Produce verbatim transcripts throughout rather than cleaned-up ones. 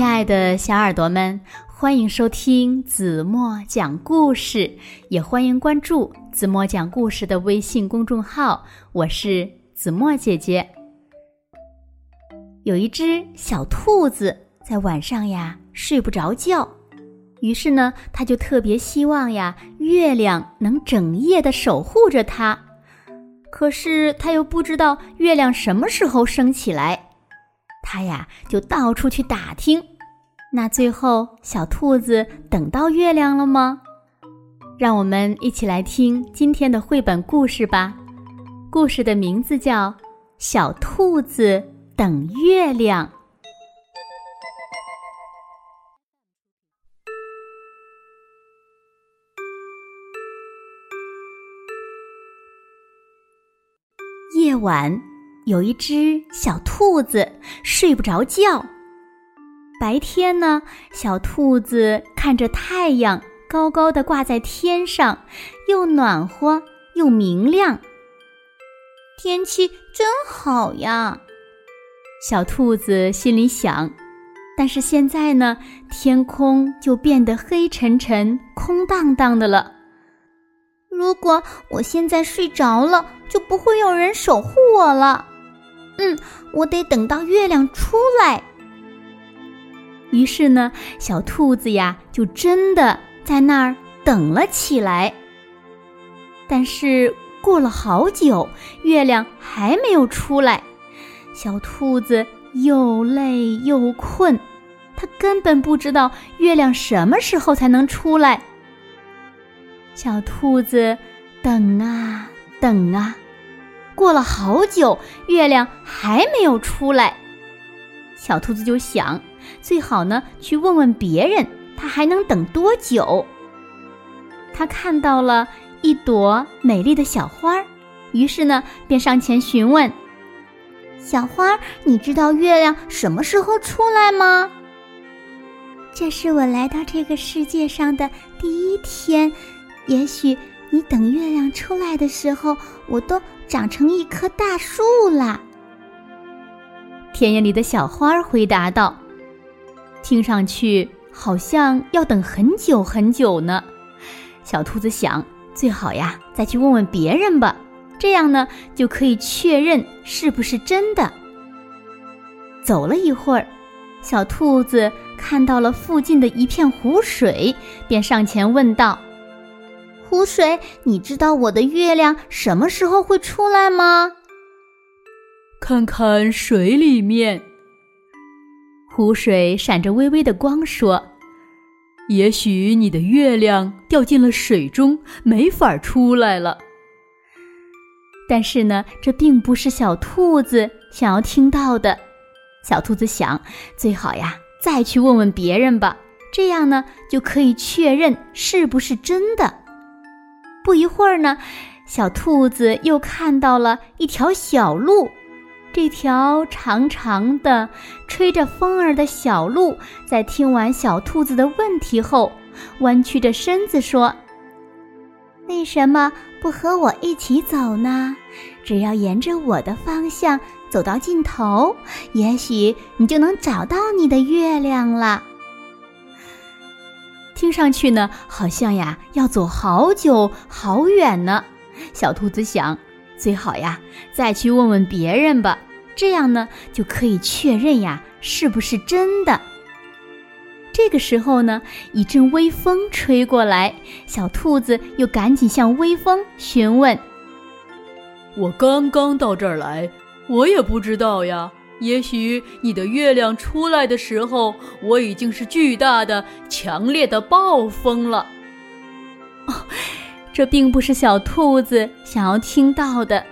亲爱的小耳朵们，欢迎收听子墨讲故事，也欢迎关注子墨讲故事的微信公众号，我是子墨姐姐。有一只小兔子在晚上呀睡不着觉，于是呢它就特别希望呀月亮能整夜的守护着它，可是它又不知道月亮什么时候升起来，他呀就到处去打听。那最后小兔子等到月亮了吗？让我们一起来听今天的绘本故事吧。故事的名字叫《小兔子等月亮》。夜晚有一只小兔子睡不着觉，白天呢，小兔子看着太阳高高的挂在天上，又暖和又明亮，天气真好呀，小兔子心里想。但是现在呢，天空就变得黑沉沉空荡荡的了，如果我现在睡着了，就不会有人守护我了。嗯，我得等到月亮出来。于是呢，小兔子呀，就真的在那儿等了起来。但是过了好久，月亮还没有出来，小兔子又累又困，它根本不知道月亮什么时候才能出来。小兔子等啊等啊，过了好久，月亮还没有出来。小兔子就想，最好呢，去问问别人，它还能等多久？它看到了一朵美丽的小花，于是呢，便上前询问：小花，你知道月亮什么时候出来吗？这是我来到这个世界上的第一天，也许你等月亮出来的时候，我都长成一棵大树啦。田野里的小花回答道，听上去好像要等很久很久呢。小兔子想，最好呀，再去问问别人吧，这样呢，就可以确认是不是真的。走了一会儿，小兔子看到了附近的一片湖水，便上前问道，湖水，你知道我的月亮什么时候会出来吗？看看水里面。湖水闪着微微的光说，也许你的月亮掉进了水中，没法出来了。但是呢，这并不是小兔子想要听到的。小兔子想，最好呀，再去问问别人吧，这样呢，就可以确认是不是真的。不一会儿呢，小兔子又看到了一条小路，这条长长的吹着风儿的小路，在听完小兔子的问题后，弯曲着身子说，为什么不和我一起走呢？只要沿着我的方向走到尽头，也许你就能找到你的月亮了。听上去呢，好像呀要走好久好远呢。小兔子想，最好呀再去问问别人吧，这样呢就可以确认呀是不是真的。这个时候呢，一阵微风吹过来，小兔子又赶紧向微风询问，我刚刚到这儿来，我也不知道呀，也许你的月亮出来的时候，我已经是巨大的强烈的暴风了。哦，这并不是小兔子想要听到的。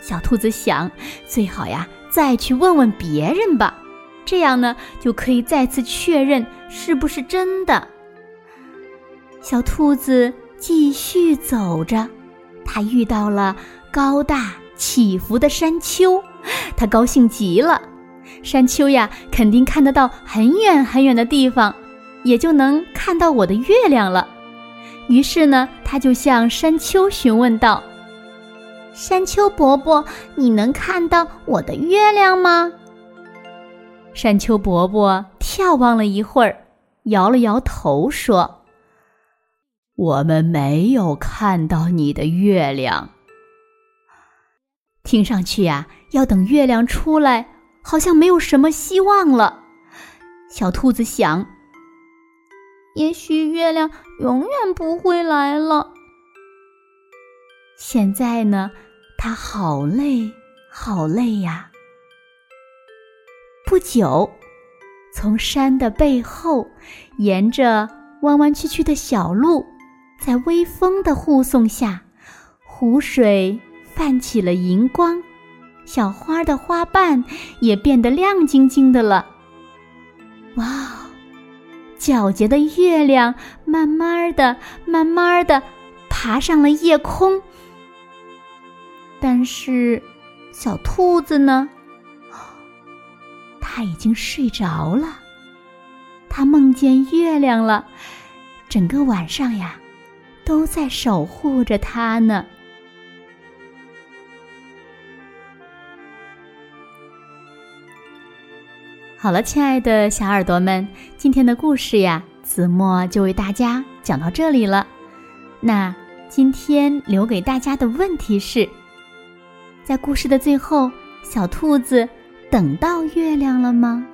小兔子想，最好呀再去问问别人吧，这样呢就可以再次确认是不是真的。小兔子继续走着，它遇到了高大起伏的山丘，它高兴极了。山丘呀，肯定看得到很远很远的地方，也就能看到我的月亮了。于是呢，他就向山丘询问道，山丘伯伯，你能看到我的月亮吗？山丘伯伯眺望了一会儿，摇了摇头说：“我们没有看到你的月亮。”听上去啊，要等月亮出来，好像没有什么希望了。小兔子想，也许月亮永远不会来了。现在呢，它好累，好累呀。不久，从山的背后，沿着弯弯曲曲的小路，在微风的护送下，湖水泛起了银光，小花的花瓣也变得亮晶晶的了。哇哦，皎洁的月亮慢慢的慢慢的爬上了夜空。但是小兔子呢，它已经睡着了。它梦见月亮了，整个晚上呀都在守护着它呢。好了，亲爱的小耳朵们，今天的故事呀，子墨就为大家讲到这里了。那今天留给大家的问题是，在故事的最后，小兔子等到月亮了吗？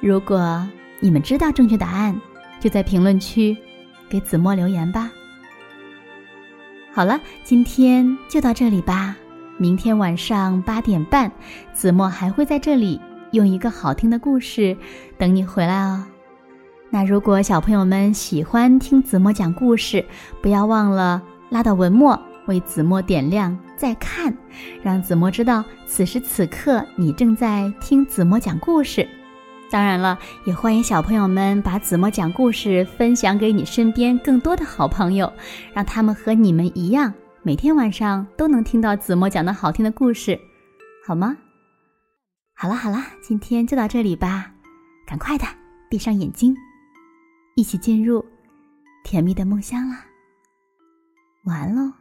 如果你们知道正确答案，就在评论区给子墨留言吧。好了，今天就到这里吧。明天晚上八点半，子墨还会在这里用一个好听的故事等你回来哦。那如果小朋友们喜欢听子墨讲故事，不要忘了拉到文末为子墨点亮再看，让子墨知道此时此刻你正在听子墨讲故事。当然了，也欢迎小朋友们把子墨讲故事分享给你身边更多的好朋友，让他们和你们一样，每天晚上都能听到子墨讲的好听的故事，好吗？好啦好啦，今天就到这里吧，赶快的闭上眼睛，一起进入甜蜜的梦乡啦！晚安喽。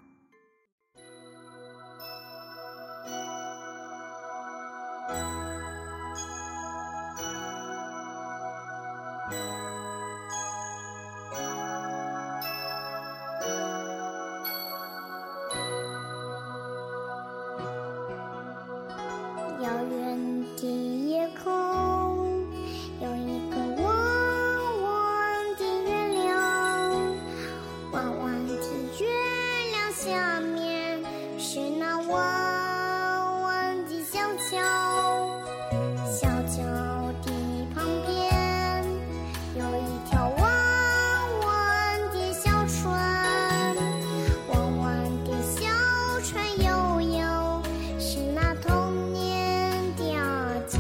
遥远的夜空，有一个弯弯的月亮，弯弯的月亮下面是那弯弯的小桥，小桥的旁边有一条弯弯的小船，弯弯的小船悠悠是那童年。小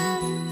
难。